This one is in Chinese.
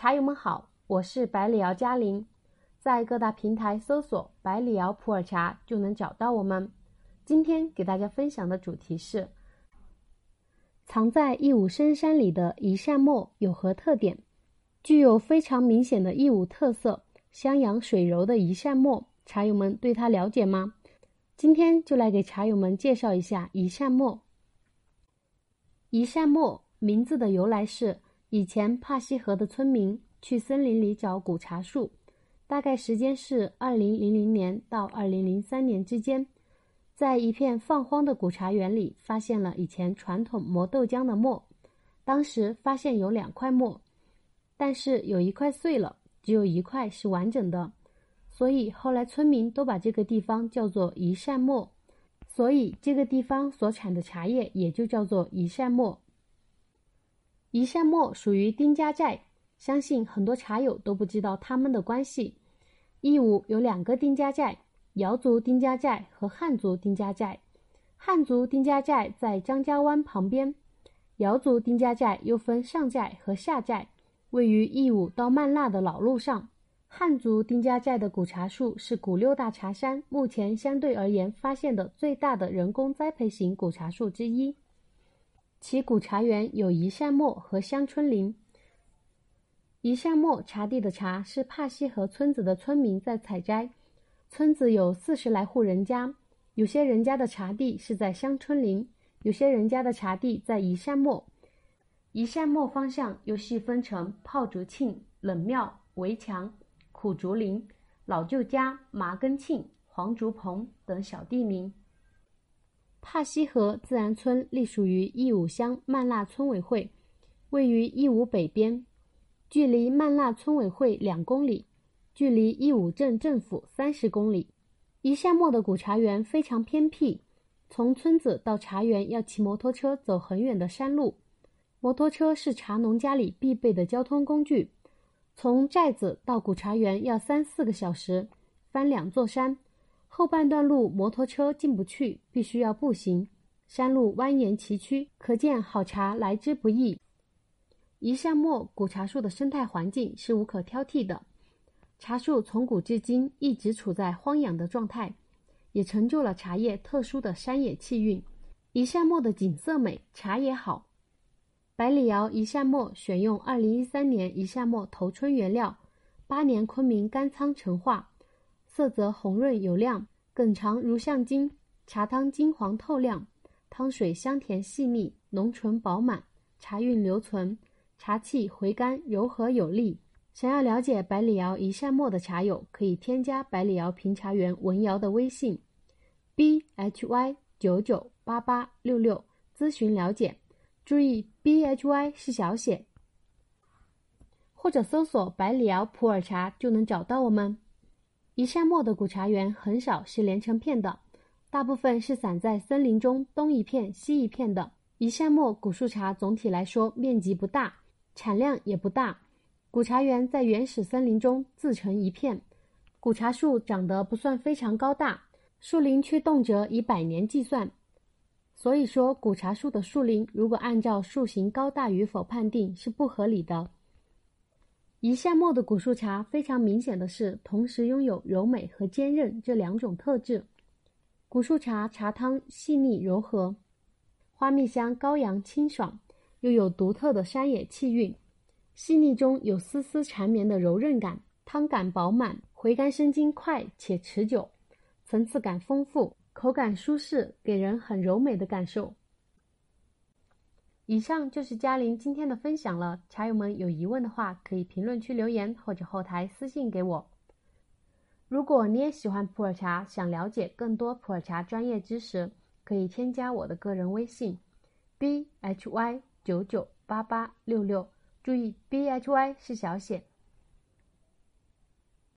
茶友们好，我是百里瑶嘉玲，在各大平台搜索百里瑶普洱茶就能找到我们。今天给大家分享的主题是：藏在义乌深山里的一扇墨有何特点？具有非常明显的义乌特色，襄阳水柔的一扇墨，茶友们对它了解吗？今天就来给茶友们介绍一下一扇墨。一扇墨名字的由来是，以前帕溪河的村民去森林里找古茶树，大概时间是2000年到2003年之间，在一片放荒的古茶园里发现了以前传统磨豆浆的磨。当时发现有2块磨，但是有1块碎了，只有1块是完整的，所以后来村民都把这个地方叫做一扇磨，所以这个地方所产的茶叶也就叫做一扇磨。一扇磨属于丁家寨，相信很多茶友都不知道他们的关系。义乌有2个丁家寨，瑶族丁家寨和汉族丁家寨。汉族丁家寨在张家湾旁边，瑶族丁家寨又分上寨和下寨，位于义乌到曼腊的老路上。汉族丁家寨的古茶树是古6大茶山目前相对而言发现的最大的人工栽培型古茶树之一，其古茶园有一扇墨和香椿林。一扇墨茶地的茶是帕溪河村子的村民在采摘，村子有40来户人家，有些人家的茶地是在香椿林，有些人家的茶地在一扇墨。一扇墨方向又细分成炮竹庆、冷庙、围墙、苦竹林、老舅家、麻根庆、黄竹棚等小地名。帕溪河自然村隶属于义乌乡曼腊村委会，位于义乌北边，距离曼腊村委会2公里，距离义乌镇政府30公里。一扇墨的古茶园非常偏僻，从村子到茶园要骑摩托车走很远的山路，摩托车是茶农家里必备的交通工具。从寨子到古茶园要3-4个小时，翻2座山，后半段路摩托车进不去，必须要步行，山路蜿蜒崎岖，可见好茶来之不易。一扇墨古茶树的生态环境是无可挑剔的，茶树从古至今一直处在荒养的状态，也成就了茶叶特殊的山野气韵。一扇墨的景色美，茶也好。百里瑶一扇墨选用2013年一扇墨头春原料，8年昆明干仓陈化，色泽红润有亮，梗长如橡筋，茶汤金黄透亮，汤水香甜细腻，浓醇饱满，茶韵留存，茶气回甘柔和有力。想要了解百里瑶一扇墨的茶友，可以添加百里瑶评茶员文瑶的微信 BHY998866 咨询了解。注意 BHY 是小写，或者搜索百里瑶普洱茶就能找到我们。一扇墨的古茶园很少是连成片的，大部分是散在森林中东一片西一片的。一扇墨古树茶总体来说面积不大，产量也不大，古茶园在原始森林中自成一片，古茶树长得不算非常高大，树龄却动辄以100年计算。所以说古茶树的树龄如果按照树形高大与否判定是不合理的。一扇墨的古树茶非常明显的是同时拥有柔美和坚韧这2种特质。古树茶茶汤细腻柔和，花蜜香高扬清爽，又有独特的山野气韵，细腻中有丝丝缠绵的柔韧感，汤感饱满，回甘生津快且持久，层次感丰富，口感舒适，给人很柔美的感受。以上就是嘉玲今天的分享了，茶友们有疑问的话可以评论区留言，或者后台私信给我。如果你也喜欢普洱茶，想了解更多普洱茶专业知识，可以添加我的个人微信 BHY998866， 注意 BHY 是小写。